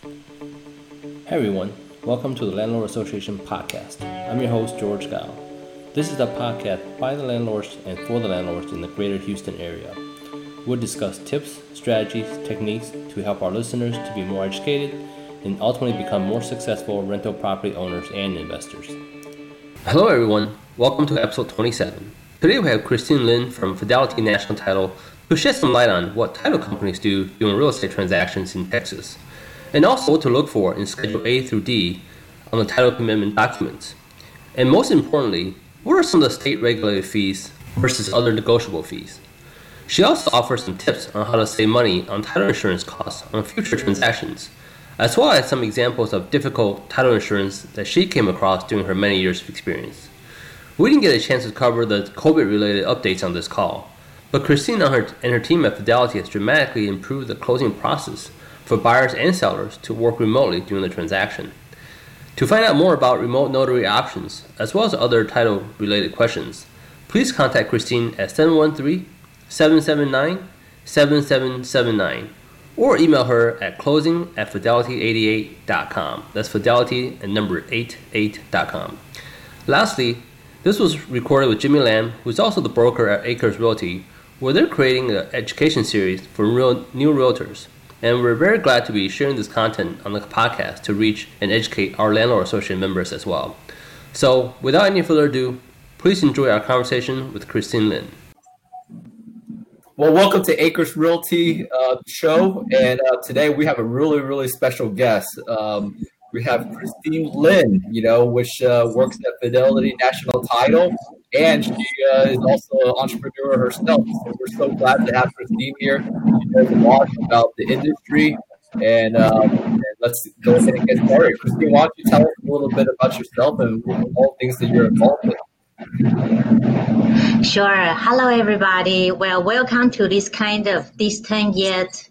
Hey everyone, welcome to the Landlord Association podcast. I'm your host, George Gow. This is a podcast by the landlords and for the landlords in the greater Houston area. We'll discuss tips, strategies, techniques to help our listeners to be more educated and ultimately become more successful rental property owners and investors. Hello everyone, welcome to episode 27. Today we have Christine Lin from Fidelity National Title to shed some light on what title companies do during real estate transactions in Texas, and also what to look for in Schedule A through D on the title commitment documents. And most importantly, what are some of the state-regulated fees versus other negotiable fees? She also offers some tips on how to save money on title insurance costs on future transactions, as well as some examples of difficult title insurance that she came across during her many years of experience. We didn't get a chance to cover the COVID-related updates on this call, but Christine and her team at Fidelity has dramatically improved the closing process for buyers and sellers to work remotely during the transaction. To find out more about remote notary options, as well as other title-related questions, please contact Christine at 713-779-7779 or email her at closing@fidelity88.com. That's fidelity and number 88.com. Lastly, this was recorded with Jimmy Lamb, who is also the broker at Acres Realty, where they're creating an education series for new realtors. And we're very glad to be sharing this content on the podcast to reach and educate our Landlord Association members as well. So without any further ado, please enjoy our conversation with Christine Lin. Well, welcome to Acres Realty show. And today we have a really, really special guest. We have Christine Lin, which works at Fidelity National Title, and she is also an entrepreneur herself. So we're so glad to have Christine here. She knows a lot about the industry, and let's go ahead and get started. Christine, why don't you tell us a little bit about yourself and all things that you're involved with? Sure. Hello, everybody. Well, welcome to this kind of distant yet,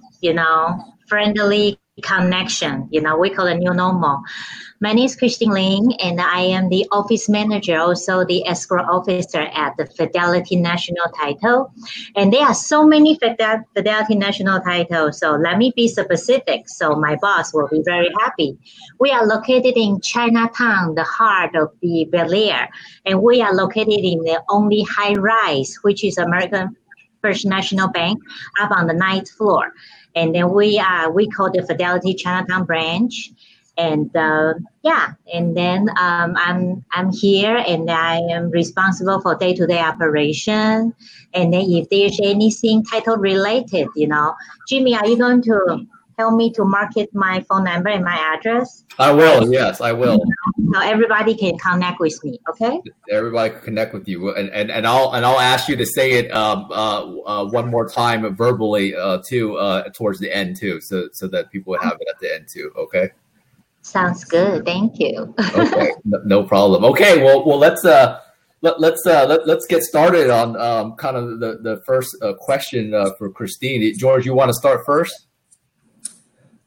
friendly connection. We call it new normal. My name is Christine Lin, and I am the office manager, also the escrow officer at the Fidelity National Title. And there are so many Fidelity National Titles, so let me be specific so my boss will be very happy. We are located in Chinatown, the heart of the Bel Air, and we are located in the only high rise, which is American First National Bank, up on the 9th floor. And then we call the Fidelity Chinatown branch, and then I'm here, and I am responsible for day-to-day operation. And then if there's anything title related, Jimmy, are you going to help me to market my phone number and my address? I will. Yes, I will. So everybody can connect with me. Okay. Everybody can connect with you, and I'll ask you to say it one more time verbally too towards the end too, so that people have it at the end too. Okay. Sounds good. Thank you. Okay. No problem. Okay. Well, let's get started on kind of the first question for Christine. George, you want to start first?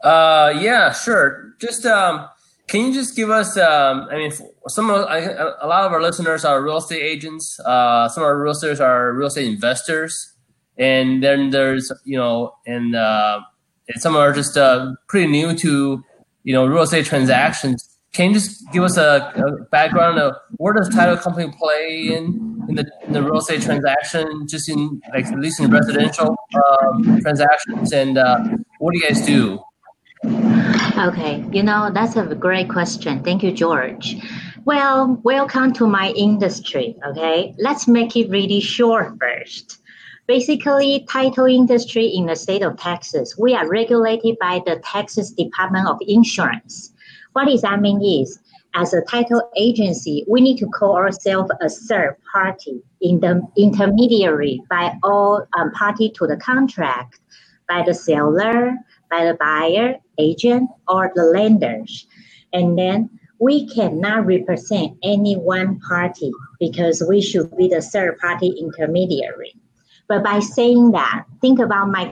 Yeah, sure. Just can you just give us? A lot of our listeners are real estate agents. Some of our real estate are real estate investors, and then there's and some are just pretty new to real estate transactions. Can you just give us a background of where does title company play in the real estate transaction, just in at least in residential transactions, and what do you guys do? Okay, that's a great question. Thank you, George. Well, welcome to my industry, okay? Let's make it really short first. Basically, title industry in the state of Texas, we are regulated by the Texas Department of Insurance. What does that mean is, as a title agency, we need to call ourselves a third party, in the intermediary by all party to the contract, by the seller, by the buyer, agent, or the lenders. And then we cannot represent any one party because we should be the third party intermediary. But by saying that, think about my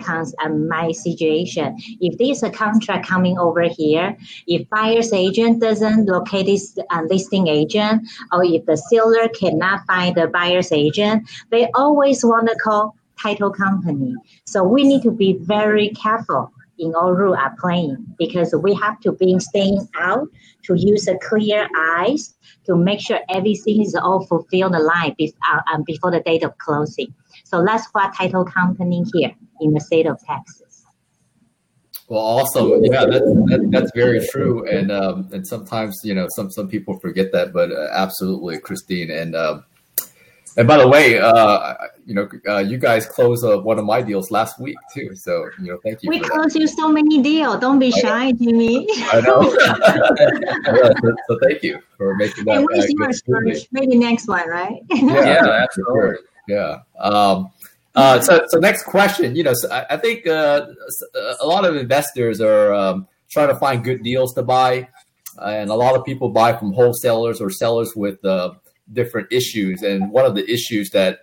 situation. If there's a contract coming over here, if buyer's agent doesn't locate this listing agent, or if the seller cannot find the buyer's agent, they always want to call title company. So we need to be very careful in all rules are playing, because we have to be staying out to use a clear eyes to make sure everything is all fulfilled the line before the date of closing. So that's what title company here in the state of Texas. Well, awesome. Yeah, that's very true. And sometimes, you know, some people forget that, but absolutely, Christine. And by the way, you guys closed one of my deals last week too. So, you know, thank you. We closed you so many deals. Don't be shy, Jimmy. I know. So thank you for making that. And we see our search. Maybe next one, right? Yeah, absolutely. Yeah. So next question. You know, so I think a lot of investors are trying to find good deals to buy, and a lot of people buy from wholesalers or sellers with different issues. And one of the issues that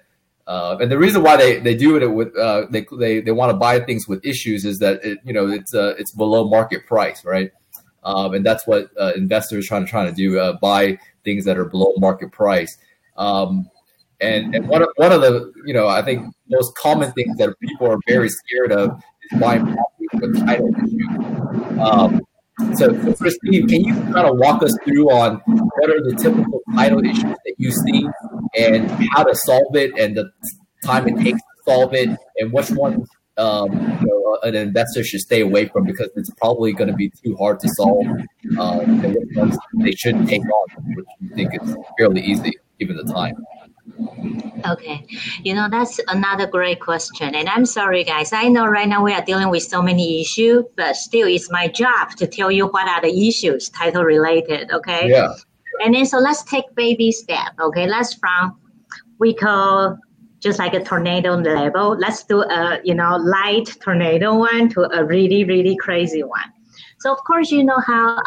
and the reason why they do it with they want to buy things with issues is that it's below market price, right? And that's what investors are trying to do, buy things that are below market price. And one of the, you know, I think most common things that people are very scared of is buying property with title issues. So Christine, can you kind of walk us through on what are the typical title issues that you see and how to solve it and the time it takes to solve it, and which one an investor should stay away from because it's probably going to be too hard to solve, and which ones they should take on, which you think is fairly easy given the time? Okay. You know, that's another great question. And I'm sorry, guys. I know right now we are dealing with so many issues, but still it's my job to tell you what are the issues title related. Okay. Yeah. And then, so let's take baby step. Okay. Let's we call just like a tornado level. Let's do a, light tornado one to a really, really crazy one. So, of course, you know how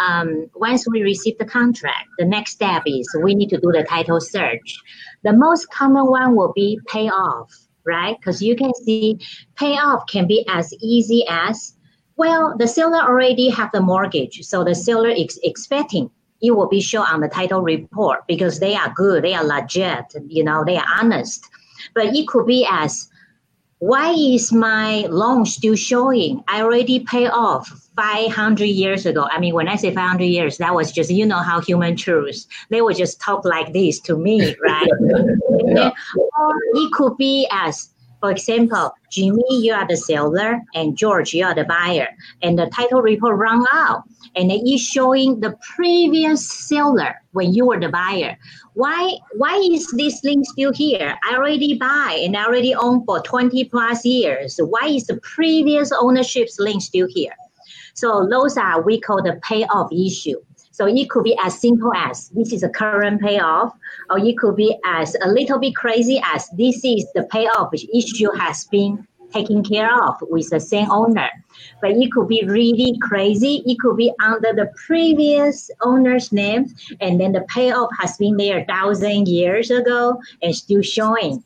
once we receive the contract, the next step is we need to do the title search. The most common one will be payoff, right? Because you can see payoff can be as easy as, well, the seller already have the mortgage. So the seller is expecting it will be shown on the title report because they are good, they are legit, they are honest. But it could be as, why is my loan still showing? I already pay off 500 years ago. I mean, when I say 500 years, that was just, how human truths. They would just talk like this to me, right? Yeah. Or it could be as, for example, Jimmy, you are the seller, and George, you are the buyer. And the title report run out, and it's showing the previous seller when you were the buyer. Why is this link still here? I already buy and I already own for 20 plus years. Why is the previous ownership's link still here? So those are we call the payoff issue. So it could be as simple as this is a current payoff, or it could be as a little bit crazy as this is the payoff issue has been taken care of with the same owner. But it could be really crazy. It could be under the previous owner's name, and then the payoff has been there 1,000 years ago and still showing,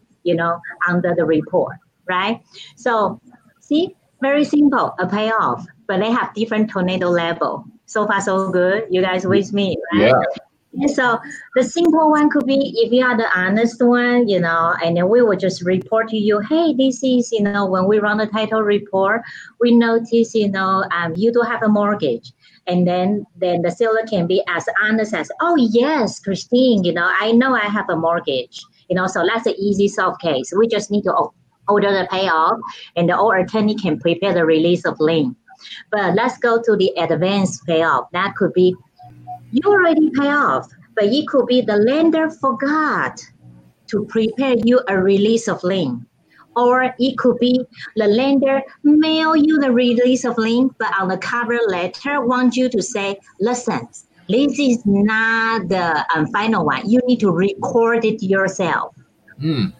under the report, right? So see, very simple, a payoff, but they have different tornado level. So far, so good. You guys with me, right? Yeah. And so the simple one could be if you are the honest one, and then we will just report to you, hey, this is, when we run the title report, we notice, you do have a mortgage. And then the seller can be as honest as, oh, yes, Christine, I know I have a mortgage. So that's an easy solve case. We just need to order the payoff, and the old attorney can prepare the release of lien. But let's go to the advanced payoff. That could be you already pay off, but it could be the lender forgot to prepare you a release of lien. Or it could be the lender mail you the release of lien, but on the cover letter want you to say, listen, this is not the final one. You need to record it yourself. Mm.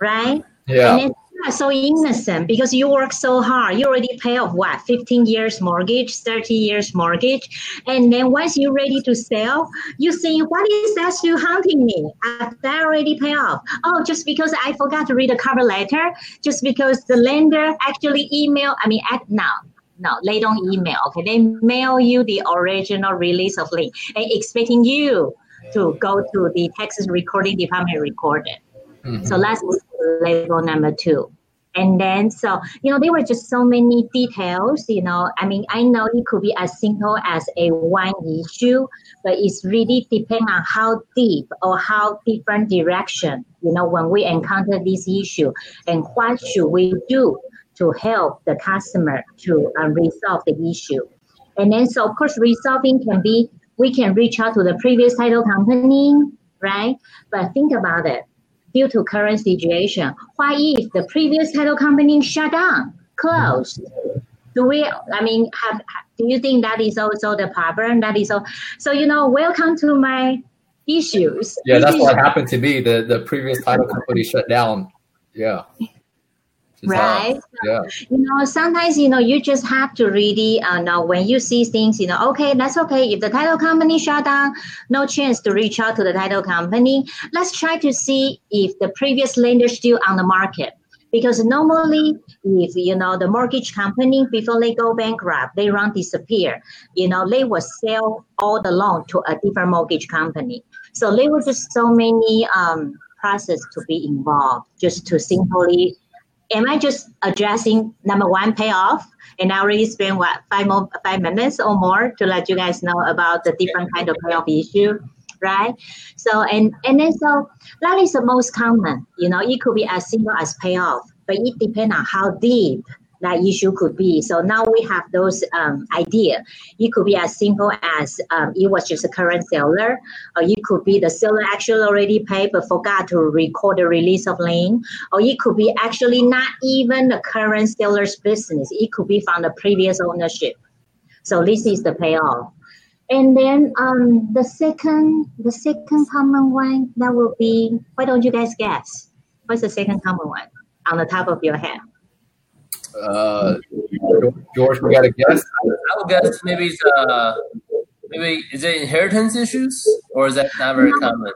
Right? Yeah. So innocent because you work so hard. You already pay off 15 years mortgage, 30 years mortgage, and then once you're ready to sell, you think, what is that still haunting me? I already pay off. Oh, just because I forgot to read the cover letter, just because the lender actually emailed. I mean, no, they don't email. Okay, they mail you the original release of lien and expecting you to go to the Texas Recording Department and record it. Mm-hmm. So that's label number 2. And then, so, you know, there were just so many details, you know. I mean, I know it could be as simple as a one issue, but it's really depend on how deep or how different direction, you know, when we encounter this issue and what should we do to help the customer to resolve the issue. And then, so, of course, resolving can be, we can reach out to the previous title company, right? But think about it. Due to current situation, what if the previous title company shut down, closed? Do we, I mean, do you think that is also the problem? That is all. So, you know, welcome to my issues. Yeah, that's what happened to me. The previous title company shut down. Yeah. Right. Yeah. You know, sometimes, you know, you just have to really know when you see things, you know, okay, that's okay. If the title company shut down, no chance to reach out to the title company. Let's try to see if the previous lender is still on the market. Because normally, if, you know, the mortgage company, before they go bankrupt, they run disappear. You know, they will sell all the loan to a different mortgage company. So there were just so many process to be involved just to simply, am I just addressing number one payoff? And I already spent what 5 minutes or more to let you guys know about the different kind of payoff issue, right? So and then so that is the most common. You know, it could be as simple as payoff, but it depends on how deep that issue could be. So now we have those idea. It could be as simple as it was just a current seller, or it could be the seller actually already paid but forgot to record the release of lien, or it could be actually not even the current seller's business. It could be from the previous ownership. So this is the payoff. And then the second common one that will be, why don't you guys guess? What's the second common one on the top of your head? George, we got a guess. I would guess maybe it's, maybe is it inheritance issues, or is that not very common?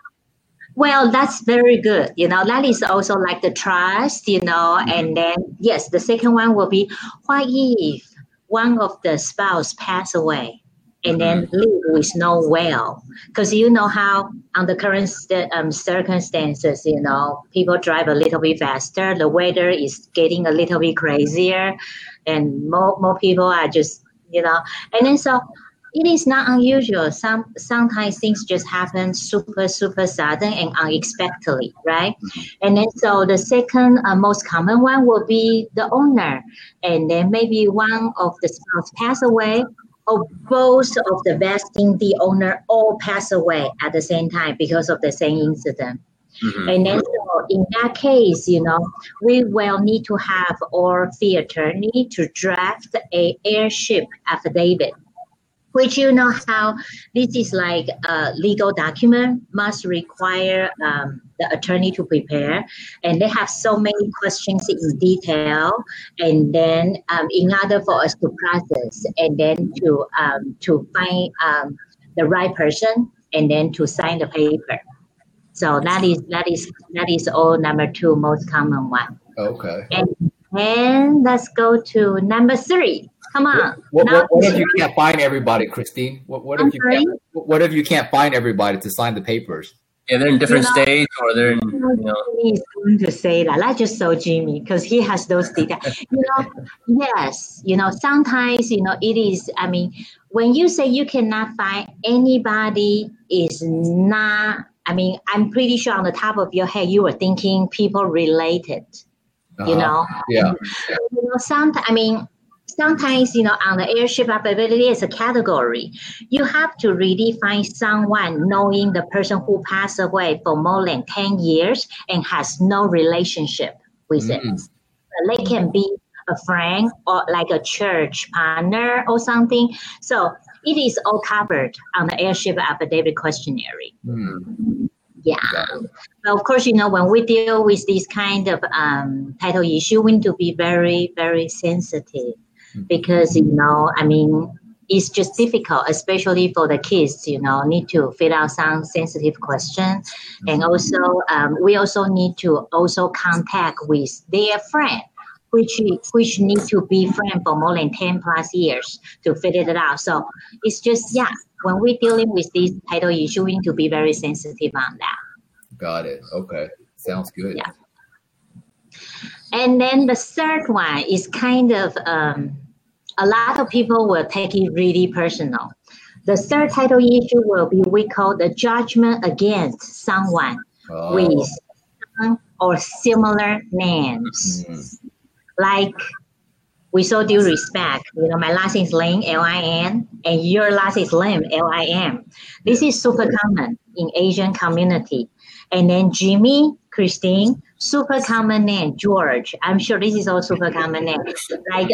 Well, that's very good. You know, that is also like the trust. You know, and then yes, the second one will be what if one of the spouse pass away and then live with no will, because you know how under current circumstances, you know, people drive a little bit faster, the weather is getting a little bit crazier, and more people are just, you know, and then so it is not unusual. Sometimes things just happen super sudden and unexpectedly, right? And then so the second most common one will be the owner, and then maybe one of the spouse pass away, or both of the vesting, the owner, all pass away at the same time because of the same incident. And then so in that case, you know, we will need to have our fee attorney to draft a heirship affidavit, which you know how this is like a legal document, must require the attorney to prepare. And they have so many questions in detail. And then in order for us to process and then to find the right person and then to sign the paper. So that is all number two, most common one. Okay. And let's go to number three. Come on. What if you can't find everybody, Christine? What if you can't find everybody to sign the papers? Yeah, they're in different states, or they're in, you know. Jimmy's going to say that. I just saw Jimmy because he has those data. You know, yes, you know, sometimes, you know, it is, I mean, when you say you cannot find anybody is not, I mean, I'm pretty sure on the top of your head, you were thinking people related, you know. Yeah. You know, sometimes, I mean, sometimes, you know, on the heirship affidavit as a category, you have to really find someone knowing the person who passed away for more than 10 years and has no relationship with it. But they can be a friend or like a church partner or something. So it is all covered on the heirship affidavit questionnaire. Yeah. But of course, you know, when we deal with this kind of title issue, we need to be very, very sensitive. Because, you know, I mean, it's just difficult, especially for the kids, you know, need to fill out some sensitive questions. And also, we also need to also contact with their friend, which need to be friend for more than 10 plus years to figure it out. So it's just, yeah, when we're dealing with this title issue, we need to be very sensitive on that. Got it. Okay. Sounds good. Yeah. And then the third one is kind of, a lot of people will take it really personal. The third title issue will be, we call the judgment against someone with some or similar names. Mm-hmm. Like, with all due respect, you know, my last name is Lin, L-I-N, and your last is Lim, L-I-M. This is super common in Asian community. And then Jimmy, Christine, super common name, George. I'm sure this is all super common name. Like,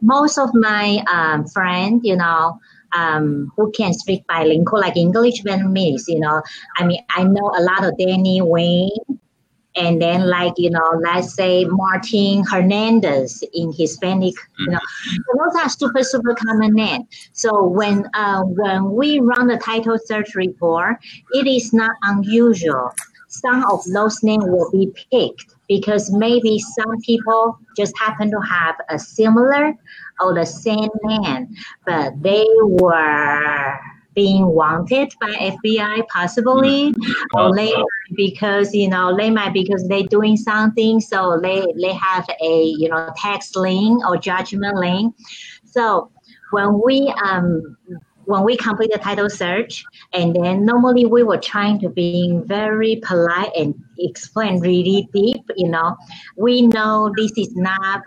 most of my friends, you know, who can speak bilingual, like English, Vietnamese, you know. I mean, I know a lot of Danny, Wayne, and then like, you know, let's say Martin Hernandez in Hispanic, you know. So those are super, super common names. So when we run the title search report, it is not unusual. Some of those names will be picked because maybe some people just happen to have a similar or the same name, but they were being wanted by FBI possibly, or they might because they're doing something, so they have a, you know, tax lien or judgment lien. So when we complete the title search, and then normally we were trying to be very polite and explain really deep, you know, we know this is not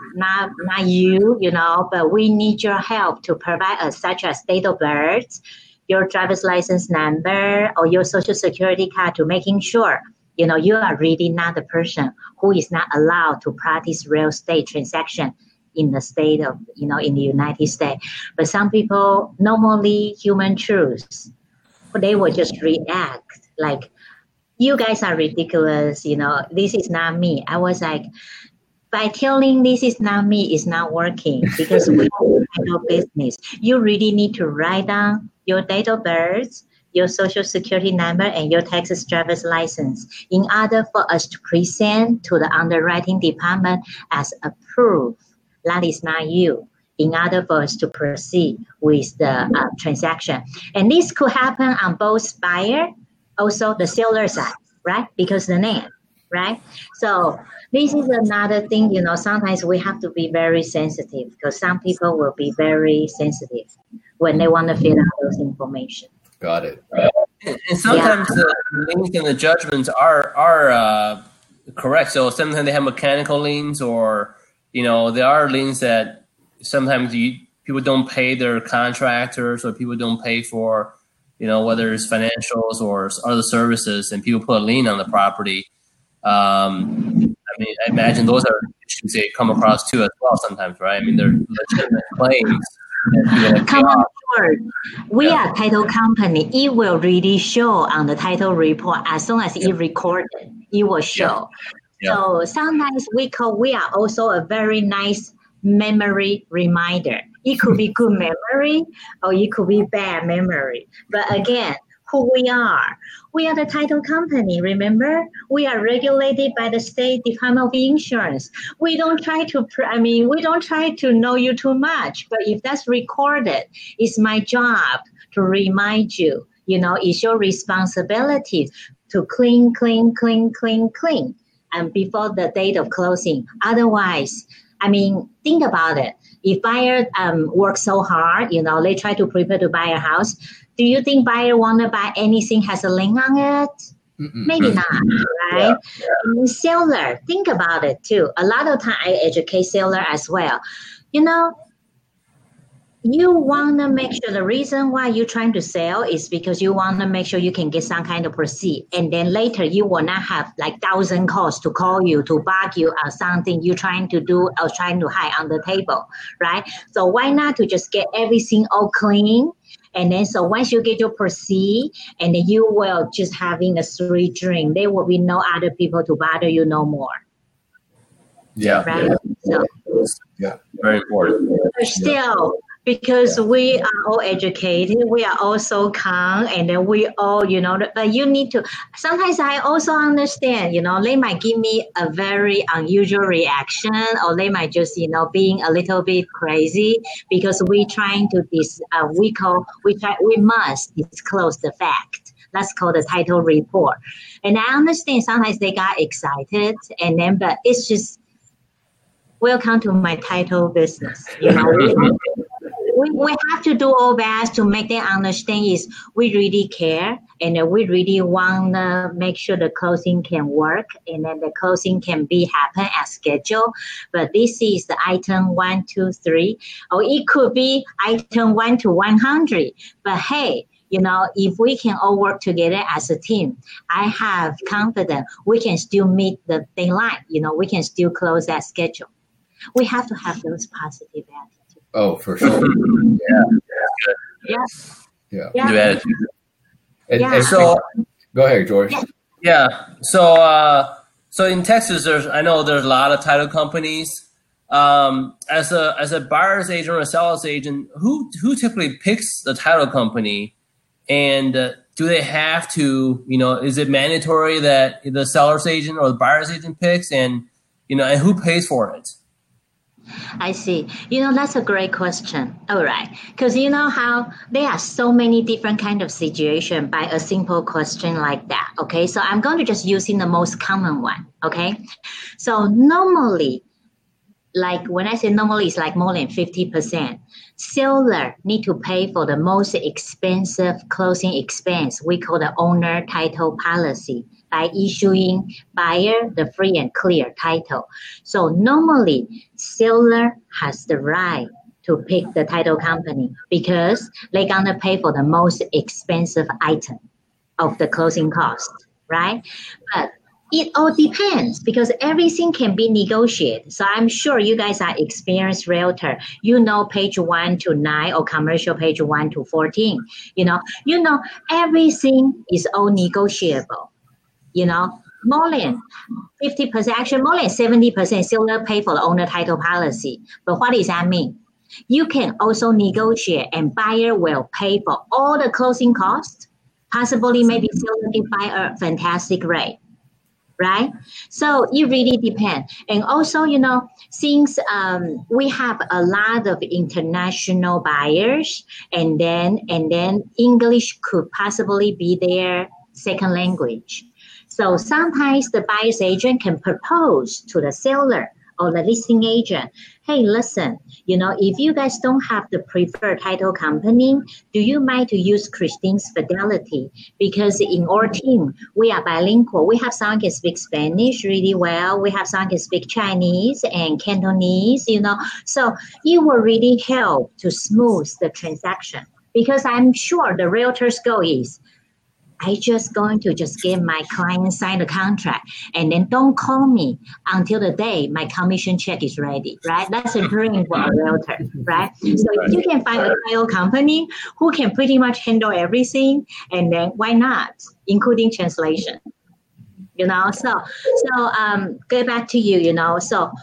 you, you know, but we need your help to provide us such as date of birth, your driver's license number, or your social security card, to making sure, you know, you are really not the person who is not allowed to practice real estate transaction in the state of, you know, in the United States. But some people, normally human truths, they will just react like, you guys are ridiculous, you know, this is not me. I was like, by telling this is not me is not working, because we have no business. You really need to write down your date of birth, your social security number, and your Texas driver's license in order for us to present to the underwriting department as a proof that is not you, in order for us to proceed with the transaction. And this could happen on both buyer, also the seller side, right? Because the name, right? So this is another thing, you know, sometimes we have to be very sensitive, because some people will be very sensitive when they want to fill out those information. Got it. And sometimes the liens and the judgments are correct. So sometimes they have mechanical liens, or, you know, there are liens that sometimes people don't pay their contractors, or people don't pay for, you know, whether it's financials or other services, and people put a lien on the property. I mean, I imagine those are issues they come across too as well sometimes, right? I mean, they're legitimate claims. Come on, George. We are a title company. It will really show on the title report. As soon as it recorded, it will show. Yeah. So sometimes we are also a very nice memory reminder. It could be good memory, or it could be bad memory. But again, who we are. We are the title company, remember? We are regulated by the State Department of Insurance. We don't try to, know you too much, but if that's recorded, it's my job to remind you, you know, it's your responsibility to clean, and before the date of closing. Otherwise, I mean, think about it. If buyer works so hard, you know, they try to prepare to buy a house, do you think buyer want to buy anything has a lien on it? Mm-mm. Maybe not, right? Yeah. And seller, think about it too. A lot of time I educate seller as well. You know, you want to make sure the reason why you're trying to sell is because you want to make sure you can get some kind of proceed. And then later you will not have like 1,000 calls to call you, to bug you on something you're trying to do or trying to hide on the table, right? So why not to just get everything all clean? And then, so once you get your proceed, and then you will just having a free drink. There will be no other people to bother you no more. Yeah. Right? Yeah. So, yeah. Very important. Still, because we are all educated, we are all so calm, and then we all, you know, but you need to, sometimes I also understand, you know, they might give me a very unusual reaction, or they might just, you know, being a little bit crazy, because we trying to, we must disclose the fact. That's called the title report. And I understand sometimes they got excited, and then, but it's just, welcome to my title business. You know, we have to do our best to make them understand is we really care, and we really want to make sure the closing can work, and then the closing can be happen as scheduled. But this is the item 1, 2, 3, or it could be item 1 to 100. But hey, you know, if we can all work together as a team, I have confidence we can still meet the deadline. You know, we can still close that schedule. We have to have those positive attitudes. Oh, for sure. Yeah. And so, go ahead, George. So in Texas, I know there's a lot of title companies. As a buyer's agent or a seller's agent, who typically picks the title company? And do they have to, you know, is it mandatory that the seller's agent or the buyer's agent picks, and, you know, and who pays for it? I see. You know, that's a great question. All right. Because you know how there are so many different kind of situation by a simple question like that. Okay. So I'm going to just using the most common one. Okay. So normally, like when I say normally, it's like more than 50%. Seller need to pay for the most expensive closing expense. We call the owner title policy by issuing buyer the free and clear title. So normally, seller has the right to pick the title company because they're going to pay for the most expensive item of the closing cost, right? But it all depends because everything can be negotiated. So I'm sure you guys are experienced realtor. You know, page 1 to 9 or commercial page 1 to 14. You know, everything is all negotiable. You know, more than 50%, actually more than 70% seller pay for the owner title policy. But what does that mean? You can also negotiate, and buyer will pay for all the closing costs. Possibly, maybe seller can buy a fantastic rate. Right? So it really depends. And also, you know, since we have a lot of international buyers, and then English could possibly be their second language. So sometimes the buyer's agent can propose to the seller or the listing agent, hey, listen, you know, if you guys don't have the preferred title company, do you mind to use Christine's Fidelity? Because in our team, we are bilingual. We have someone can speak Spanish really well. We have someone can speak Chinese and Cantonese, you know. So it will really help to smooth the transaction, because I'm sure the realtor's goal is, I just going to just get my client sign the contract, and then don't call me until the day my commission check is ready, right? That's a dream for a realtor, right? So if you can find a title company who can pretty much handle everything, and then why not, including translation, you know? So go back to you, you know, so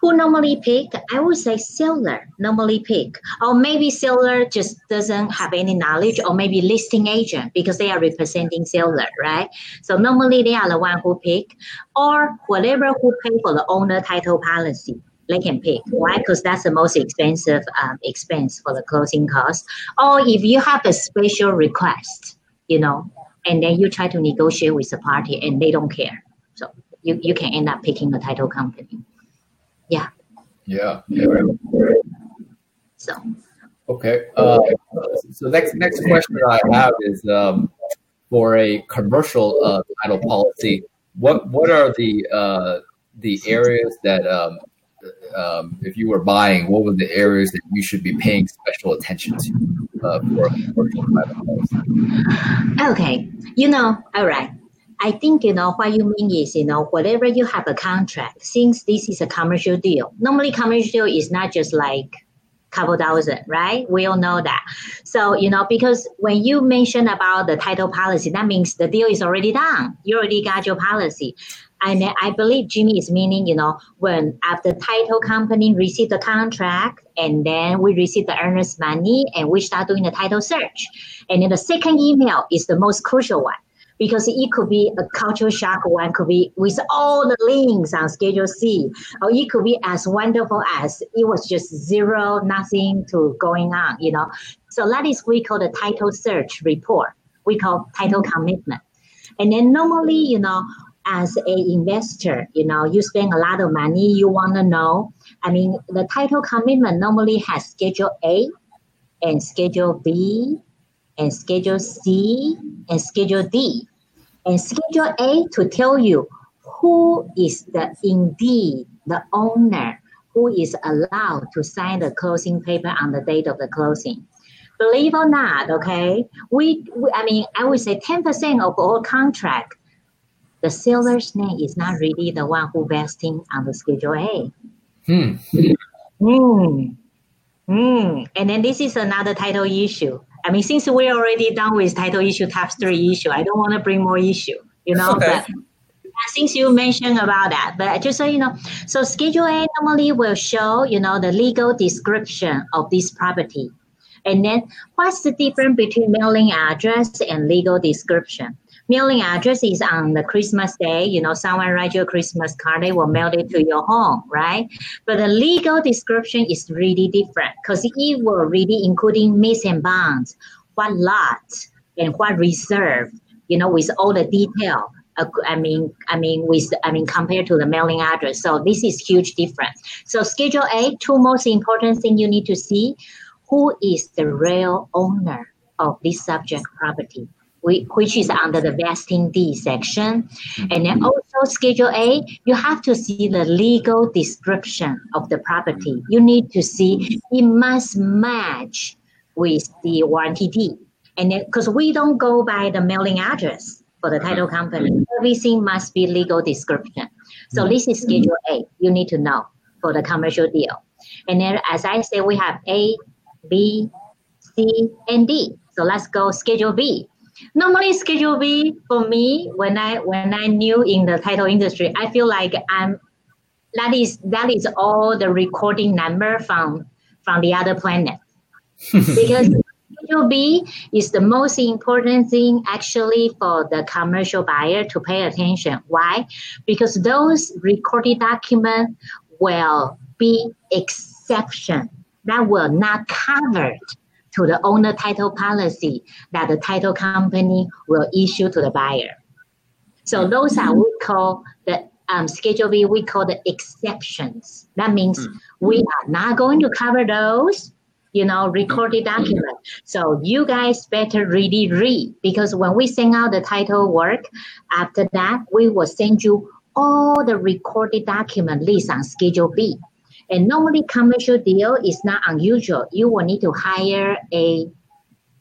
who normally pick? I would say seller normally pick, or maybe seller just doesn't have any knowledge, or maybe listing agent because they are representing seller, right? So normally they are the one who pick, or whatever who pay for the owner title policy, they can pick, right? Because that's the most expensive expense for the closing cost. Or if you have a special request, you know, and then you try to negotiate with the party and they don't care. So you can end up picking the title company. Yeah. Right. So. Okay. So next question I have is for a commercial title policy. What are the areas that if you were buying, what were the areas that you should be paying special attention to for a commercial title policy? Okay. You know. All right. I think, you know, what you mean is, you know, whatever you have a contract, since this is a commercial deal, normally commercial is not just like a couple thousand, right? We all know that. So, you know, because when you mention about the title policy, that means the deal is already done. You already got your policy. And I believe Jimmy is meaning, you know, when after title company receive the contract, and then we receive the earnest money, and we start doing the title search. And then the second email is the most crucial one, because it could be a culture shock one, could be with all the links on Schedule C, or it could be as wonderful as it was just zero, nothing to going on, you know. So that is what we call the title search report. We call title commitment. And then normally, you know, as an investor, you know, you spend a lot of money, you want to know. I mean, the title commitment normally has Schedule A and Schedule B and Schedule C and Schedule D. And Schedule A to tell you who is the owner who is allowed to sign the closing paper on the date of the closing. Believe or not, okay, I would say 10% of all contract, the seller's name is not really the one who vesting on the Schedule A. And then this is another title issue. I mean, since we're already done with title issue, top three issue, I don't want to bring more issue, you know. Okay. But since you mentioned about that, but just so you know, so Schedule A normally will show, you know, the legal description of this property. And then what's the difference between mailing address and legal description? Mailing address is on the Christmas day, you know, someone writes you a Christmas card, they will mail it to your home, right? But the legal description is really different because it will really including miss and bonds, what lot and what reserve, you know, with all the detail. Compared to the mailing address. So this is huge difference. So Schedule A, two most important thing you need to see, who is the real owner of this subject property, which is under the vesting D section. And then also Schedule A, you have to see the legal description of the property. You need to see it must match with the warranty deed. And then, because we don't go by the mailing address for the title company, everything must be legal description. So this is Schedule A, you need to know for the commercial deal. And then as I say, we have A, B, C, and D. So let's go Schedule B. Normally, Schedule B for me, when I knew in the title industry, I feel like that is all the recording number from the other planet, because Schedule B is the most important thing actually for the commercial buyer to pay attention. Why? Because those recorded documents will be exception that will not covered to the owner title policy that the title company will issue to the buyer. So those are we call the Schedule B, we call the exceptions. That means we are not going to cover those, you know, recorded document. So you guys better really read, because when we send out the title work, after that, we will send you all the recorded document list on Schedule B. And normally commercial deal is not unusual. You will need to hire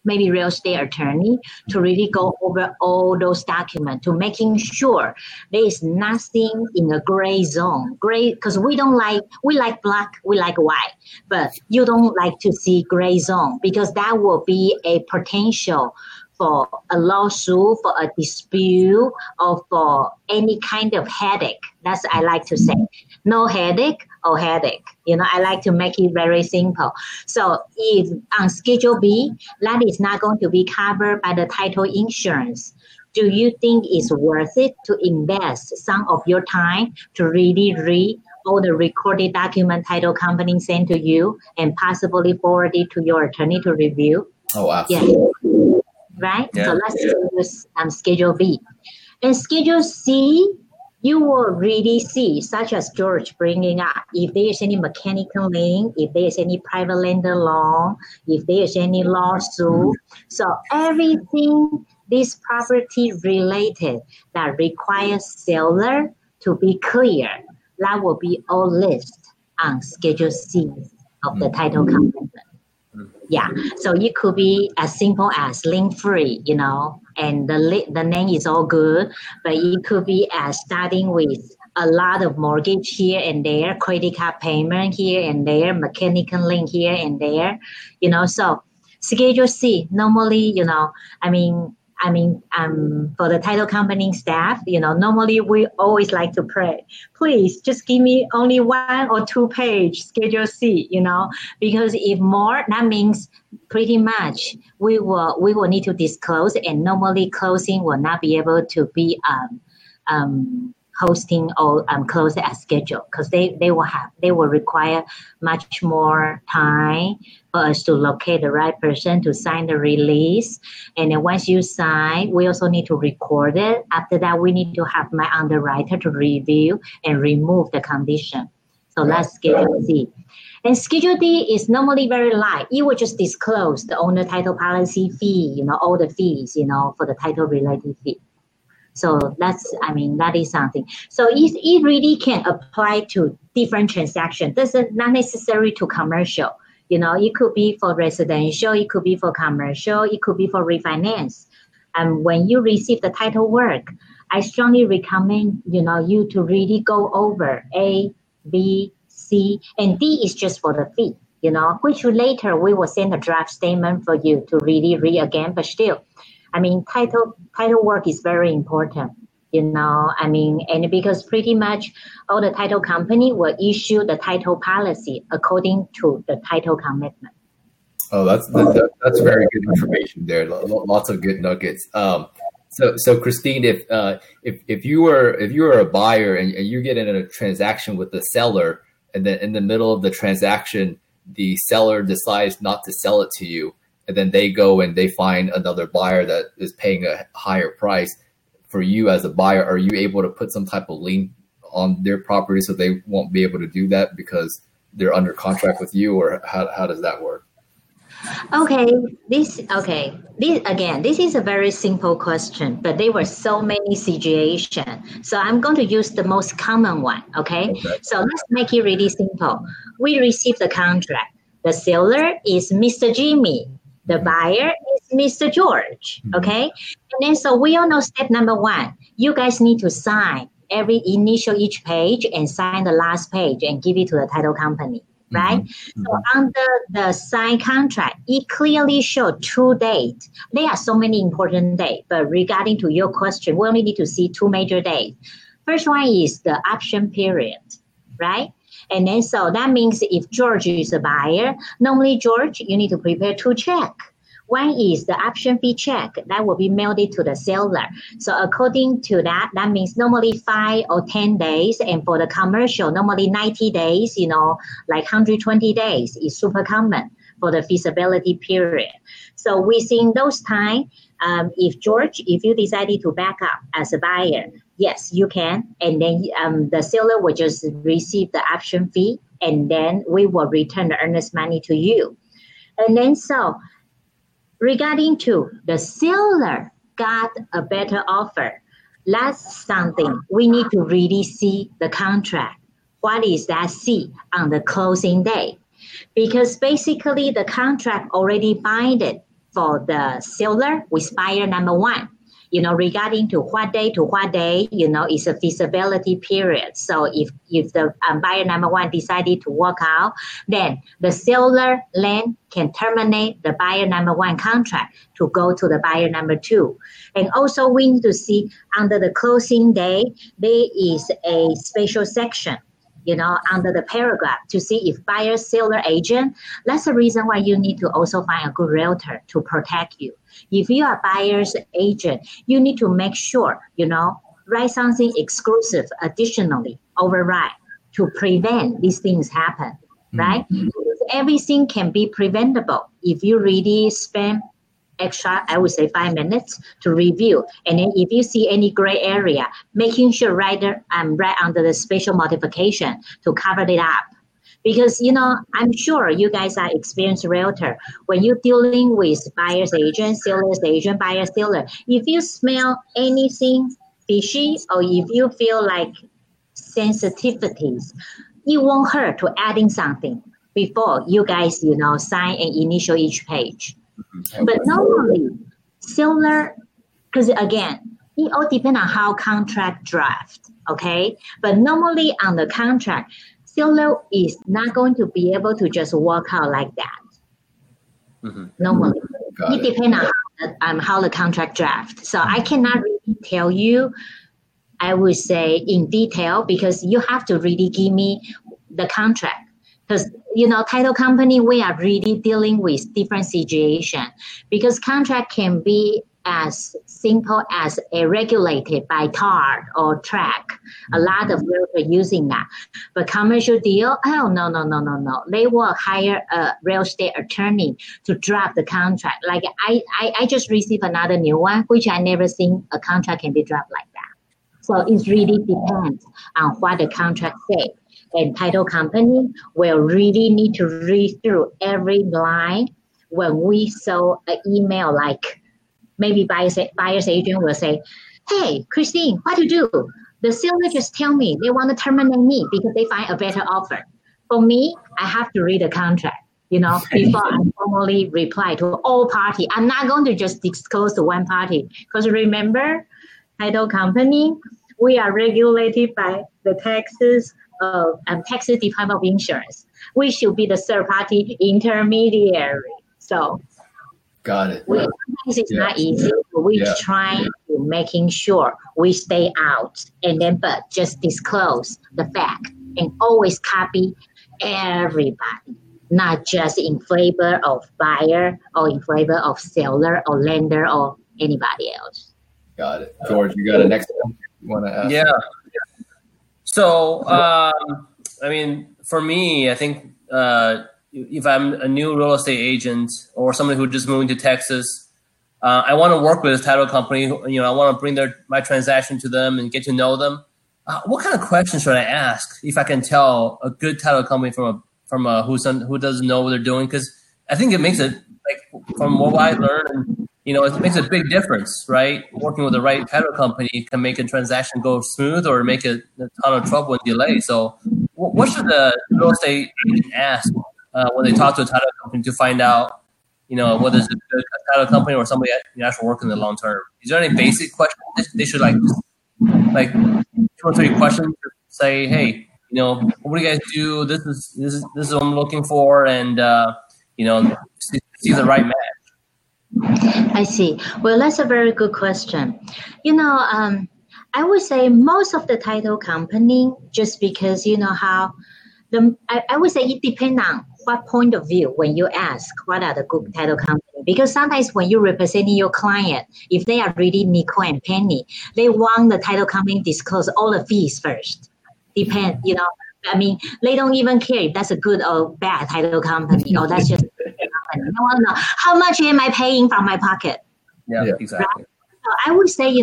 maybe real estate attorney to really go over all those documents to making sure there is nothing in a gray zone. Gray, because we like black, we like white, but you don't like to see gray zone because that will be a potential for a lawsuit, for a dispute, or for any kind of headache. That's I like to say. No headache or headache. You know, I like to make it very simple. So if on Schedule B, that is not going to be covered by the title insurance, do you think it's worth it to invest some of your time to really read all the recorded document title company sent to you and possibly forward it to your attorney to review? Oh, absolutely. Yeah. Right? Yeah. So let's use Schedule B. And Schedule C, you will really see, such as George bringing up, if there is any mechanical lien, if there is any private lender loan, if there is any lawsuit. So everything this property related that requires seller to be clear, that will be all listed on Schedule C of the title company. Yeah, so it could be as simple as lien-free, you know, and the name is all good, but it could be as starting with a lot of mortgage here and there, credit card payment here and there, mechanical lien here and there, you know. So Schedule C, normally, you know, for the title company staff, you know, normally we always like to pray, please just give me only one or two page Schedule C, you know, because if more, that means pretty much we will need to disclose, and normally closing will not be able to be hosting or close as scheduled, because they will require much more time for us to locate the right person to sign the release. And then once you sign, we also need to record it. After that, we need to have my underwriter to review and remove the condition. So that's Schedule D. And Schedule D is normally very light. It will just disclose the owner title policy fee, all the fees, for the title related fee. So that is something. So it really can apply to different transactions. This is not necessary to commercial. It could be for residential, it could be for commercial, it could be for refinance. And when you receive the title work, I strongly recommend, you to really go over A, B, C, and D is just for the fee, which later we will send a draft statement for you to really read again, but still. Title work is very important, and because pretty much all the title company will issue the title policy according to the title commitment. Oh, that's very good information there. Lots of good nuggets. So Christine, if you were a buyer and you get in a transaction with the seller, and then in the middle of the transaction, the seller decides not to sell it to you, and then they go and they find another buyer that is paying a higher price. For you as a buyer, are you able to put some type of lien on their property so they won't be able to do that because they're under contract with you, or how does that work? This is a very simple question, but there were so many situations. So I'm going to use the most common one, okay? So let's make it really simple. We receive the contract. The seller is Mr. Jimmy. The buyer is Mr. George, okay? And then so we all know step number one, you guys need to sign every initial each page and sign the last page and give it to the title company, right? Mm-hmm. So under the signed contract, it clearly shows two dates. There are so many important dates, but regarding to your question, we only need to see two major dates. First one is the option period, right? And then so that means if George is a buyer, normally George, you need to prepare two checks. One is the option fee check that will be mailed to the seller. So according to that means normally 5 or 10 days. And for the commercial, normally 90 days, 120 days is super common for the feasibility period. So within those time, if George, if you decided to back up as a buyer, yes, you can. And then the seller will just receive the option fee, and then we will return the earnest money to you. And then so regarding to the seller got a better offer, that's something we need to really see the contract. What is that see on the closing day? Because basically the contract already binded for the seller with buyer number one. Regarding to what day, it's a feasibility period. So if the buyer number one decided to walk out, then the seller then can terminate the buyer number one contract to go to the buyer number two. And also we need to see under the closing day, there is a special section, under the paragraph to see if buyer, seller, agent. That's the reason why you need to also find a good realtor to protect you. If you are buyer's agent, you need to make sure, write something exclusive additionally, override to prevent these things happen, right? Because everything can be preventable if you really spend extra, I would say 5 minutes to review. And then if you see any gray area, making sure right under the special modification to cover it up. Because, I'm sure you guys are experienced realtor. When you're dealing with buyer's agent, seller's agent, buyer, seller, if you smell anything fishy or if you feel like sensitivities, it won't hurt to adding something before you guys, sign and initial each page. But normally, seller, because again, it all depends on how contract draft, okay? But normally on the contract, seller is not going to be able to just walk out like that. Normally, it depends on how the contract draft. So I cannot really tell you, I would say in detail, because you have to really give me the contract. Because, title company, we are really dealing with different situation because contract can be as simple as a regulated by TAR or TRAC. A lot of realtors using that. But commercial deal, oh, no. They will hire a real estate attorney to draft the contract. Like I just received another new one, which I never seen a contract can be drafted like that. So it really depends on what the contract says. And title company will really need to read through every line. When we saw an email, like maybe buyer's agent will say, hey, Christine, what to do? The seller just tell me they want to terminate me because they find a better offer. For me, I have to read the contract, before I formally reply to all parties. I'm not going to just disclose to one party. Because remember, title company, we are regulated by the Texas Department of Insurance. We should be the third party intermediary. So, got it. It's not easy. We're trying to making sure we stay out and then, but just disclose the fact and always copy everybody, not just in favor of buyer or in favor of seller or lender or anybody else. Got it. George, you got a next one you want to ask? Yeah. So, for me, I think if I'm a new real estate agent or somebody who just moved to Texas, I want to work with a title company. I want to bring my transaction to them and get to know them. What kind of questions should I ask if I can tell a good title company from a who doesn't know what they're doing? Because I think it makes it, like, from what I learned, it makes a big difference, right? Working with the right title company can make a transaction go smooth or make it a ton of trouble and delay. So what should the real estate agent ask when they talk to a title company to find out, whether it's a title company or somebody actually working in the long term? Is there any basic questions they should, like 2 or 3 questions to say, hey, what do you guys do? This is what I'm looking for, and see the right match. I see. Well, that's a very good question. I would say most of the title company, just because I would say it depends on what point of view when you ask what are the good title company, because sometimes when you're representing your client, if they are really nickel and penny, they want the title company to disclose all the fees first. They don't even care if that's a good or bad title company, or that's just I want to know how much am I paying from my pocket. Yeah, exactly. Right? So I would say,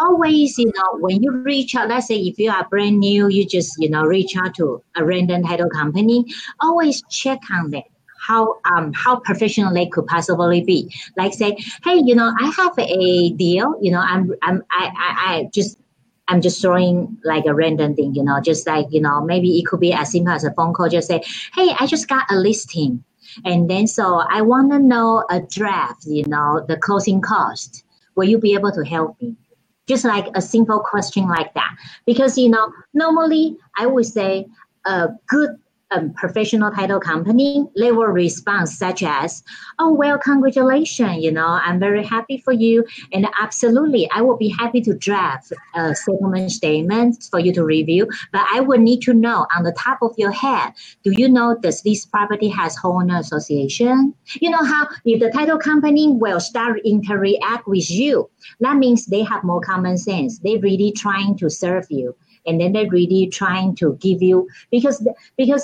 always, when you reach out, let's say if you are brand new, you just, reach out to a random title company, always check on them, how professional they could possibly be. Like say, hey, I have a deal, I'm just throwing like a random thing, just like, maybe it could be as simple as a phone call, just say, hey, I just got a listing. And then, so I want to know a draft, the closing cost. Will you be able to help me? Just like a simple question like that. Because, normally I would say a good professional title company, they will respond such as, oh, well, congratulations, I'm very happy for you. And absolutely, I will be happy to draft a settlement statement for you to review. But I would need to know on the top of your head, do you know, does this property has homeowner association? How if the title company will start interact with you, that means they have more common sense. They really trying to serve you. And then they're really trying to give you, because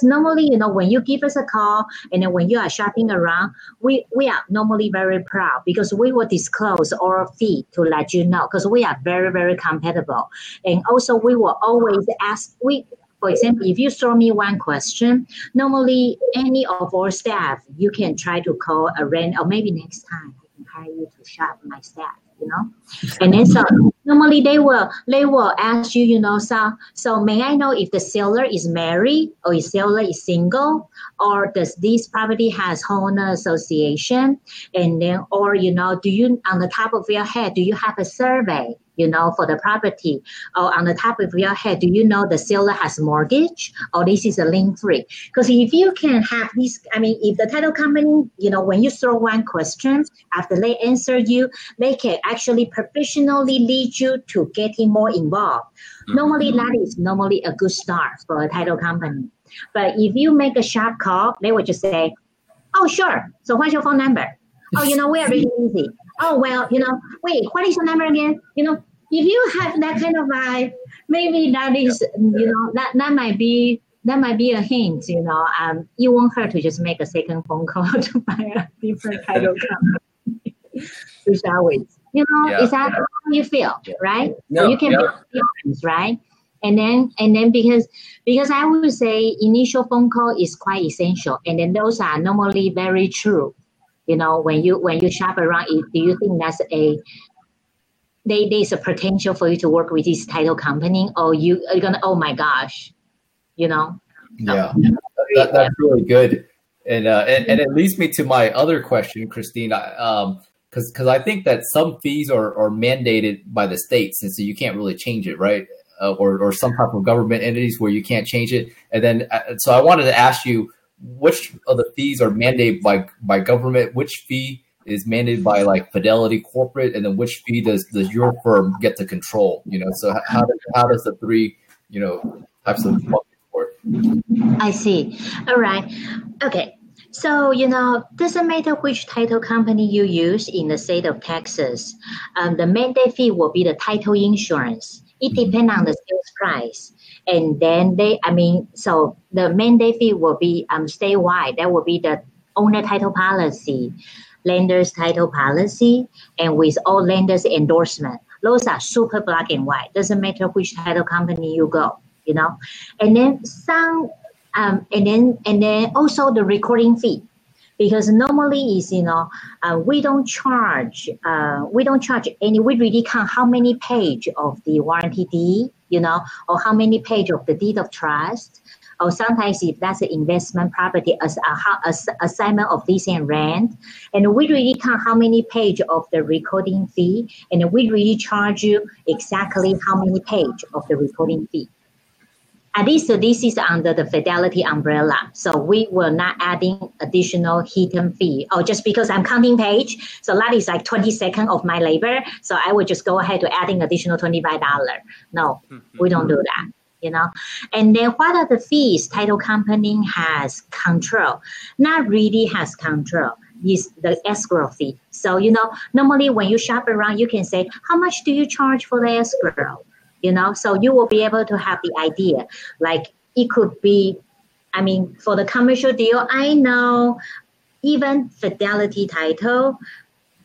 normally, when you give us a call and then when you are shopping around, we are normally very proud because we will disclose our fee to let you know, because we are very, very compatible. And also we will always ask, for example, if you throw me one question, normally any of our staff, you can try to call a rent, or maybe next time I can hire you to shop my staff. And then so normally they will ask you, so may I know if the seller is married or if seller is single, or does this property has homeowner association? And then, or, do you, on the top of your head, do you have a survey, for the property? Or on the top of your head, do you know the seller has mortgage, or this is a lien free? Because if you can have this, if the title company, when you throw one question, after they answer you, they can actually professionally lead you to getting more involved. Mm-hmm. Normally, that is normally a good start for a title company. But if you make a sharp call, they will just say, oh, sure. So what's your phone number? Oh, we are really easy. oh, well, you know, wait, what is your number again? You know, if you have that kind of vibe, maybe that is, you know, that might be a hint, you know. You want her to just make a second phone call to buy a different title company to start with. You know, yeah, is that how you feel, right? No, so you can be honest, right? And then because I would say initial phone call is quite essential, and then those are normally very true. You know, when you shop around, do you think that's there's a potential for you to work with this title company, or you are gonna, oh my gosh, you know? Yeah, that's really good, and it leads me to my other question, Christine. Because I think that some fees are mandated by the states, and so you can't really change it, right? Or some type of government entities where you can't change it. And then, so I wanted to ask you, which of the fees are mandated by government? Which fee is mandated by like Fidelity Corporate? And then which fee does your firm get to control? You know, so how does the three, you know, types of work? I see. All right. Okay. So, you know, doesn't matter which title company you use in the state of Texas, the mandate fee will be the title insurance. It depends on the sales price. And then so the mandate fee will be statewide. That will be the owner title policy, lender's title policy, and with all lender's endorsement. Those are super black and white. Doesn't matter which title company you go, you know. And then some, and then also the recording fee. Because normally is, you know, we don't charge any, we really count how many page of the warranty deed, you know, or how many page of the deed of trust, or sometimes if that's an investment property as a assignment of lease and rent, and we really count how many page of the recording fee, and we really charge you exactly how many page of the recording fee. At least this is under the Fidelity umbrella. So we were not adding additional hidden fee. Oh, just because I'm counting page. So that is like 20 seconds of my labor. So I would just go ahead to adding additional $25. No, we don't do that, you know. And then what are the fees title company has control? Not really has control. Is the escrow fee. So, you know, normally when you shop around, you can say, how much do you charge for the escrow? You know, so you will be able to have the idea. Like it could be, I mean, for the commercial deal, I know even Fidelity Title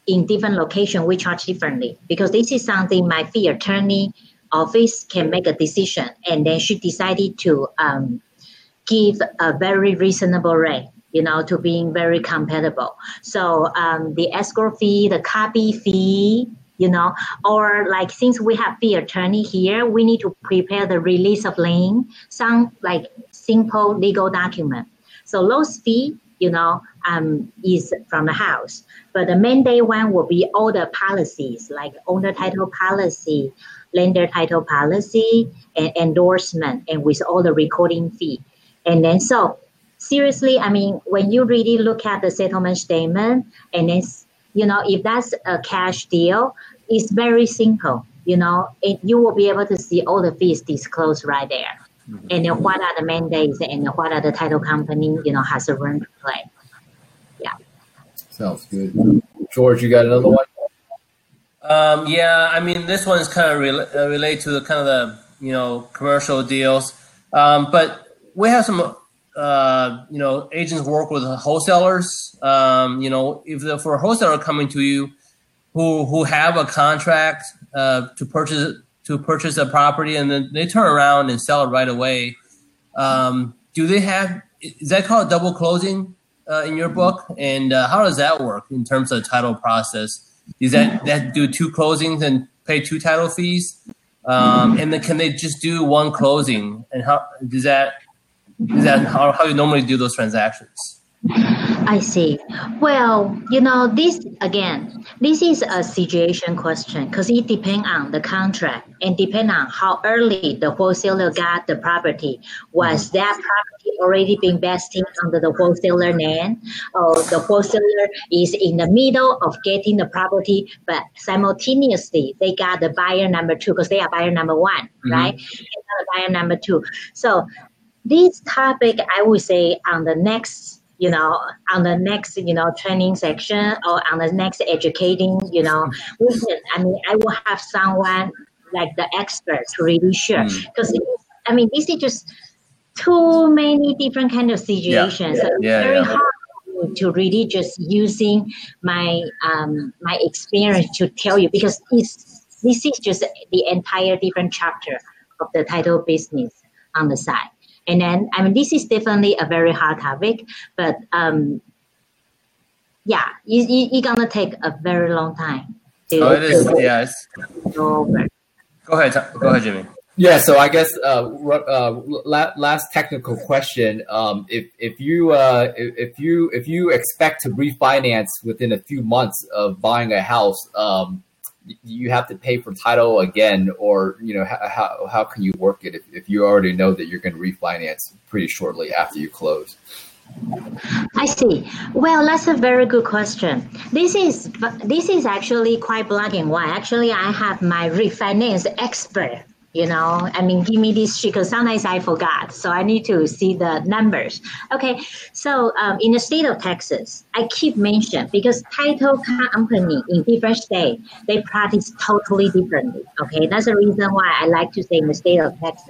in different location, we charge differently because this is something my fee attorney office can make a decision. And then she decided to give a very reasonable rate, you know, to being very compatible. So the escrow fee, the copy fee, you know, or like since we have the attorney here, we need to prepare the release of lien, some like simple legal document. So those fee, you know, is from the house. But the mandate one will be all the policies, like owner title policy, lender title policy, and endorsement, and with all the recording fee. And then so seriously, I mean, when you really look at the settlement statement and then, you know, if that's a cash deal, it's very simple. You know, you will be able to see all the fees disclosed right there. Mm-hmm. And then what are the mandates and what are the title company, you know, has a role to play. Yeah. Sounds good. George, you got another one? Yeah, I mean, this one's kind of related to the kind of the, you know, commercial deals. But we have some... you know, agents work with wholesalers. You know, if for a wholesaler coming to you who have a contract to purchase a property and then they turn around and sell it right away, do they have? Is that called double closing in your book? And how does that work in terms of the title process? Is that do two closings and pay two title fees? And then can they just do one closing? And how does that? Is that how you normally do those transactions? I see. Well, you know, this is a situation question because it depends on the contract and depends on how early the wholesaler got the property. Was that property already been vested under the wholesaler name, or the wholesaler is in the middle of getting the property, but simultaneously they got the buyer number two because they are buyer number one, right? They got the buyer number two. So this topic, I would say, on the next you know, on the next, you know, training section or on the next educating, you know, mission. I mean, I will have someone like the expert to really share. Because, I mean, this is just too many different kind of situations. Yeah. Yeah. So it's very hard to really just using my my experience to tell you, because it's, this is just the entire different chapter of the title business on the side. And then, I mean, this is definitely a very hard topic, but yeah, it's going to take a very long time. Go ahead, Jimmy. Yeah, so I guess last technical question: if you expect to refinance within a few months of buying a house, you have to pay for title again, or you know how can you work it if you already know that you're going to refinance pretty shortly after you close? I see. Well, that's a very good question. This is actually quite black and white. Actually, I have my refinance expert. You know, I mean, give me this sheet because sometimes I forgot. So I need to see the numbers. Okay. So in the state of Texas, I keep mentioning because title company in different states, they practice totally differently. Okay. That's the reason why I like to say in the state of Texas,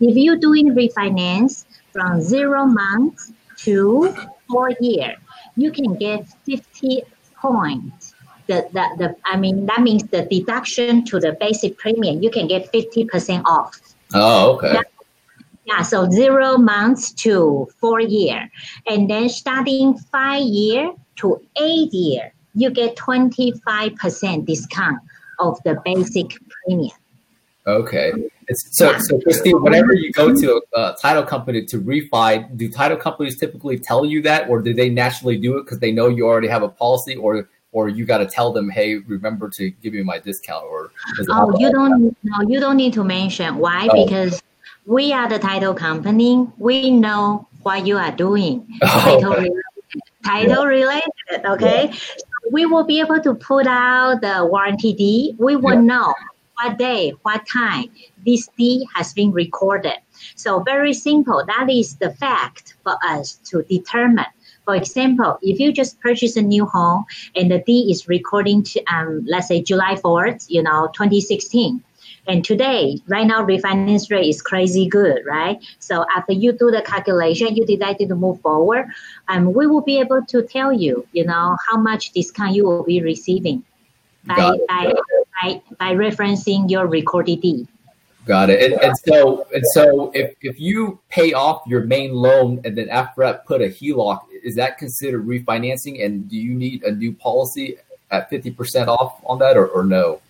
if you're doing refinance from 0 months to 4 years, you can get 50 points. I mean, that means the deduction to the basic premium, you can get 50% off. Oh, okay. Yeah, so 0 months to 4 years. And then starting 5 years to 8 years, you get 25% discount of the basic premium. Okay. So Christine, whenever you go to a title company to refi, do title companies typically tell you that, or do they naturally do it because they know you already have a policy, or you got to tell them, hey, remember to give me my discount? Or you don't need to mention why, because we are the title company. We know what you are doing. Title related, okay? Yeah. So we will be able to put out the warranty deed. We will know what day, what time this deed has been recorded. So very simple. That is the fact for us to determine. For example, if you just purchase a new home and the deed is recording to, let's say July 4th, you know, 2016. And today, right now, refinance rate is crazy good, right? So after you do the calculation, you decided to move forward, we will be able to tell you, you know, how much discount you will be receiving by referencing your recorded deed. Got it. And so if you pay off your main loan and then after that put a HELOC, is that considered refinancing? And do you need a new policy at 50% off on that or no?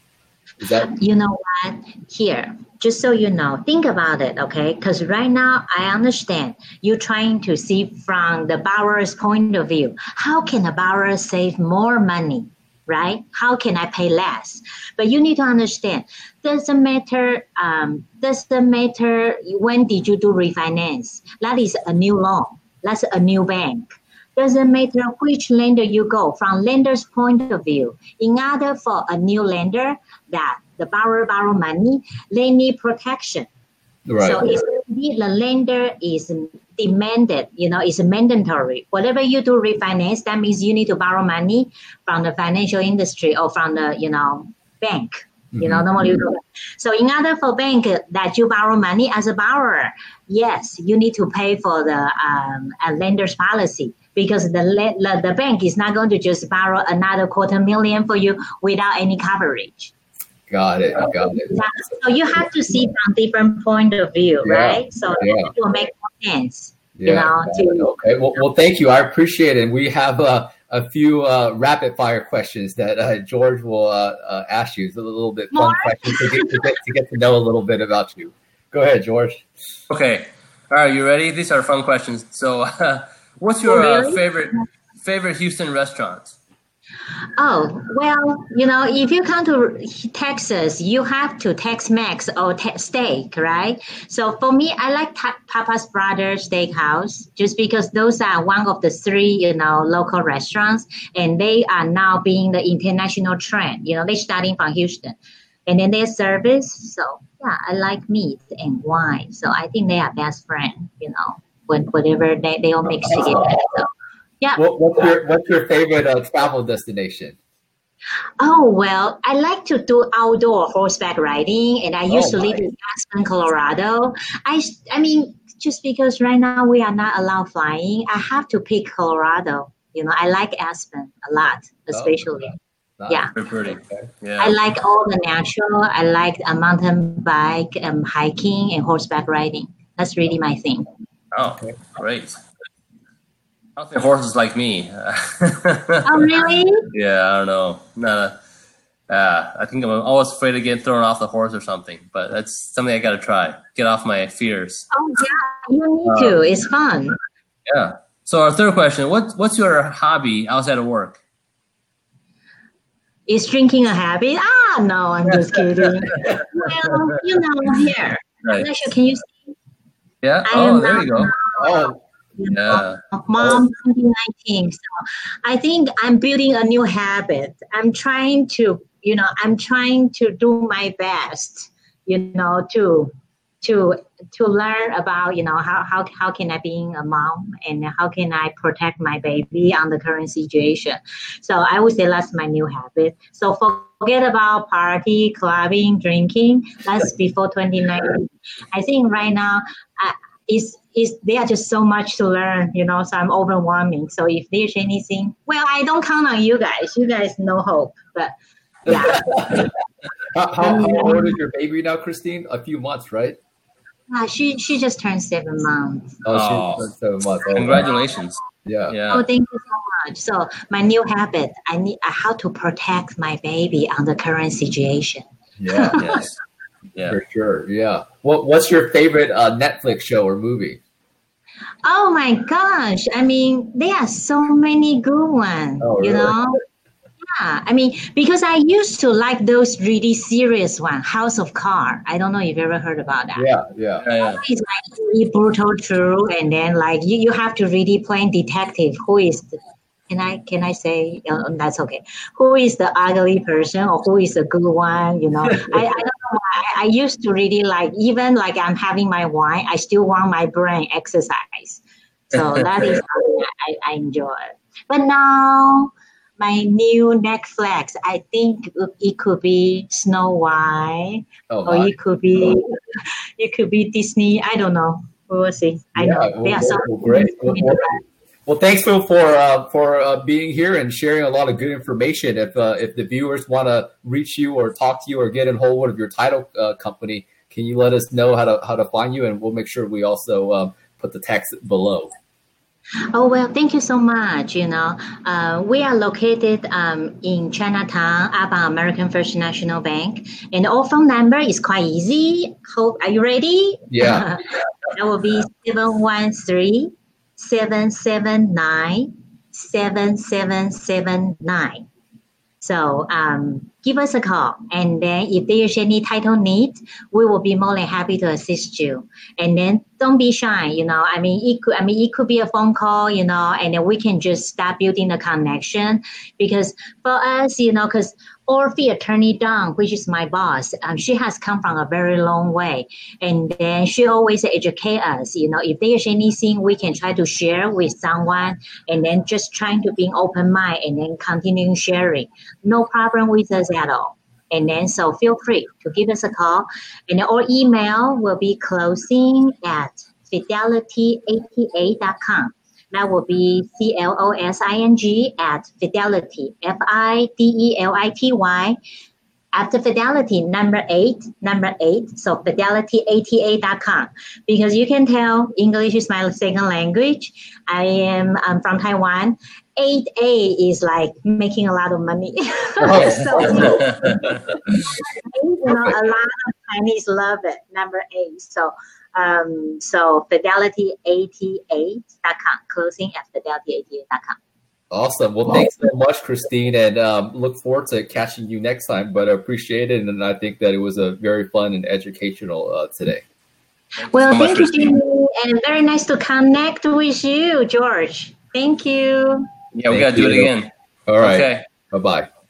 Is that, you know what? Here, just so you know, think about it, okay? Because right now I understand you're trying to see from the borrower's point of view. How can a borrower save more money, right? How can I pay less? But you need to understand, doesn't matter when did you do refinance. That is a new loan. That's a new bank. Doesn't matter which lender you go from lender's point of view. In order for a new lender that the borrower borrow money, they need protection. Right. So if the lender is demanded, you know, it's mandatory. Whatever you do refinance, that means you need to borrow money from the financial industry or from the, you know, bank. Mm-hmm. You know, normally you do. So in order for bank that you borrow money as a borrower, yes, you need to pay for the lender's policy, because the bank is not going to just borrow another $250,000 for you without any coverage. Got it. So you have to see from different point of view, right? So it will make more sense, you know. Okay. Well, thank you. I appreciate it. And we have a few rapid fire questions that George will ask you. It's a little bit fun question to get to know a little bit about you. Go ahead, George. Okay. All right. You ready? These are fun questions. So what's your favorite Houston restaurant? Oh, well, you know, if you come to Texas, you have to Tex-Mex or steak, right? So for me, I like Papa's Brother Steakhouse, just because those are one of the three, you know, local restaurants, and they are now being the international trend. You know, they're starting from Houston, and then their service. So yeah, I like meat and wine. So I think they are best friends, you know, when whatever they all mix together. So. Yeah. What's your favorite travel destination? Oh, well, I like to do outdoor horseback riding, and I used to live in Aspen, Colorado. I mean, just because right now we are not allowed flying, I have to pick Colorado. You know, I like Aspen a lot, especially. Yeah. Pretty. Yeah. I like all the natural. I like mountain bike, hiking, and horseback riding. That's really my thing. Oh, great. I don't think horses like me. Oh, really? Yeah, I don't know. No, I think I'm always afraid of getting thrown off the horse or something, but that's something I got to try. Get off my fears. Oh, yeah, you need to. It's fun. Yeah. So our third question, what's your hobby outside of work? Is drinking a habit? Ah, no, I'm just kidding. Well, you know, here. Right. Can you see? Yeah. Oh, there you go. Oh. Yeah. Mom 2019. So I think I'm building a new habit. I'm trying to do my best, to learn about, how can I be a mom and how can I protect my baby on the current situation. So I would say that's my new habit. So forget about party, clubbing, drinking. That's before 2019. I think right now there are just so much to learn, so I'm overwhelming. So if there's anything, well, I don't count on you guys. You guys, no hope. But yeah. How old is your baby now, Christine? A few months, right? She just turned 7 months. Oh, she turned 7 months. Oh, congratulations. Yeah. Oh, thank you so much. So my new habit, I need how to protect my baby on the current situation. Yeah. Yes. Yeah. For sure. Yeah. What's your favorite Netflix show or movie? Oh my gosh. I mean, there are so many good ones. Oh, really? Yeah. I mean, because I used to like those really serious ones, House of Cards. I don't know if you've ever heard about that. Yeah. It's like really brutal true, and then like you have to really play detective who is Can I say that's okay? Who is the ugly person or who is the good one? I don't know why. I used to really like, even like I'm having my wine, I still want my brain exercise. So that is something that I enjoy. But now my new Netflix, I think it could be Snow White, or it could be Disney. I don't know. We will see. I know there are some. Well, thanks, Phil, for being here and sharing a lot of good information. If the viewers want to reach you or talk to you or get in hold of your title company, can you let us know how to find you? And we'll make sure we also put the text below. Oh, well, thank you so much. We are located in Chinatown, Abba American First National Bank. And our phone number is quite easy. Are you ready? Yeah. That will be 713. 779-7779. So give us a call, and then if there's any title need, we will be more than happy to assist you. And then don't be shy. It could be a phone call. And then we can just start building the connection, because for us, because the attorney Don, which is my boss, she has come from a very long way, and then she always educate us. If there's anything we can try to share with someone, and then just trying to be open mind, and then continuing sharing. No problem with us at all. And then so feel free to give us a call, and our email will be closing@fidelity88.com. That will be closing@fidelity, FIDELITY, after Fidelity, number 8, so fidelity88.com. Because you can tell English is my second language. I'm from Taiwan. 8A is like making a lot of money. A lot of Chinese love it, number 8. So fidelity88.com, closing@fidelity88.com. Awesome. Well, thanks so much, Christine, and look forward to catching you next time. But I appreciate it, and I think that it was a very fun and educational today. Well, thank you, Jimmy, and very nice to connect with you, George. Thank you. Yeah, we got to do it again. All right. Okay. Bye-bye.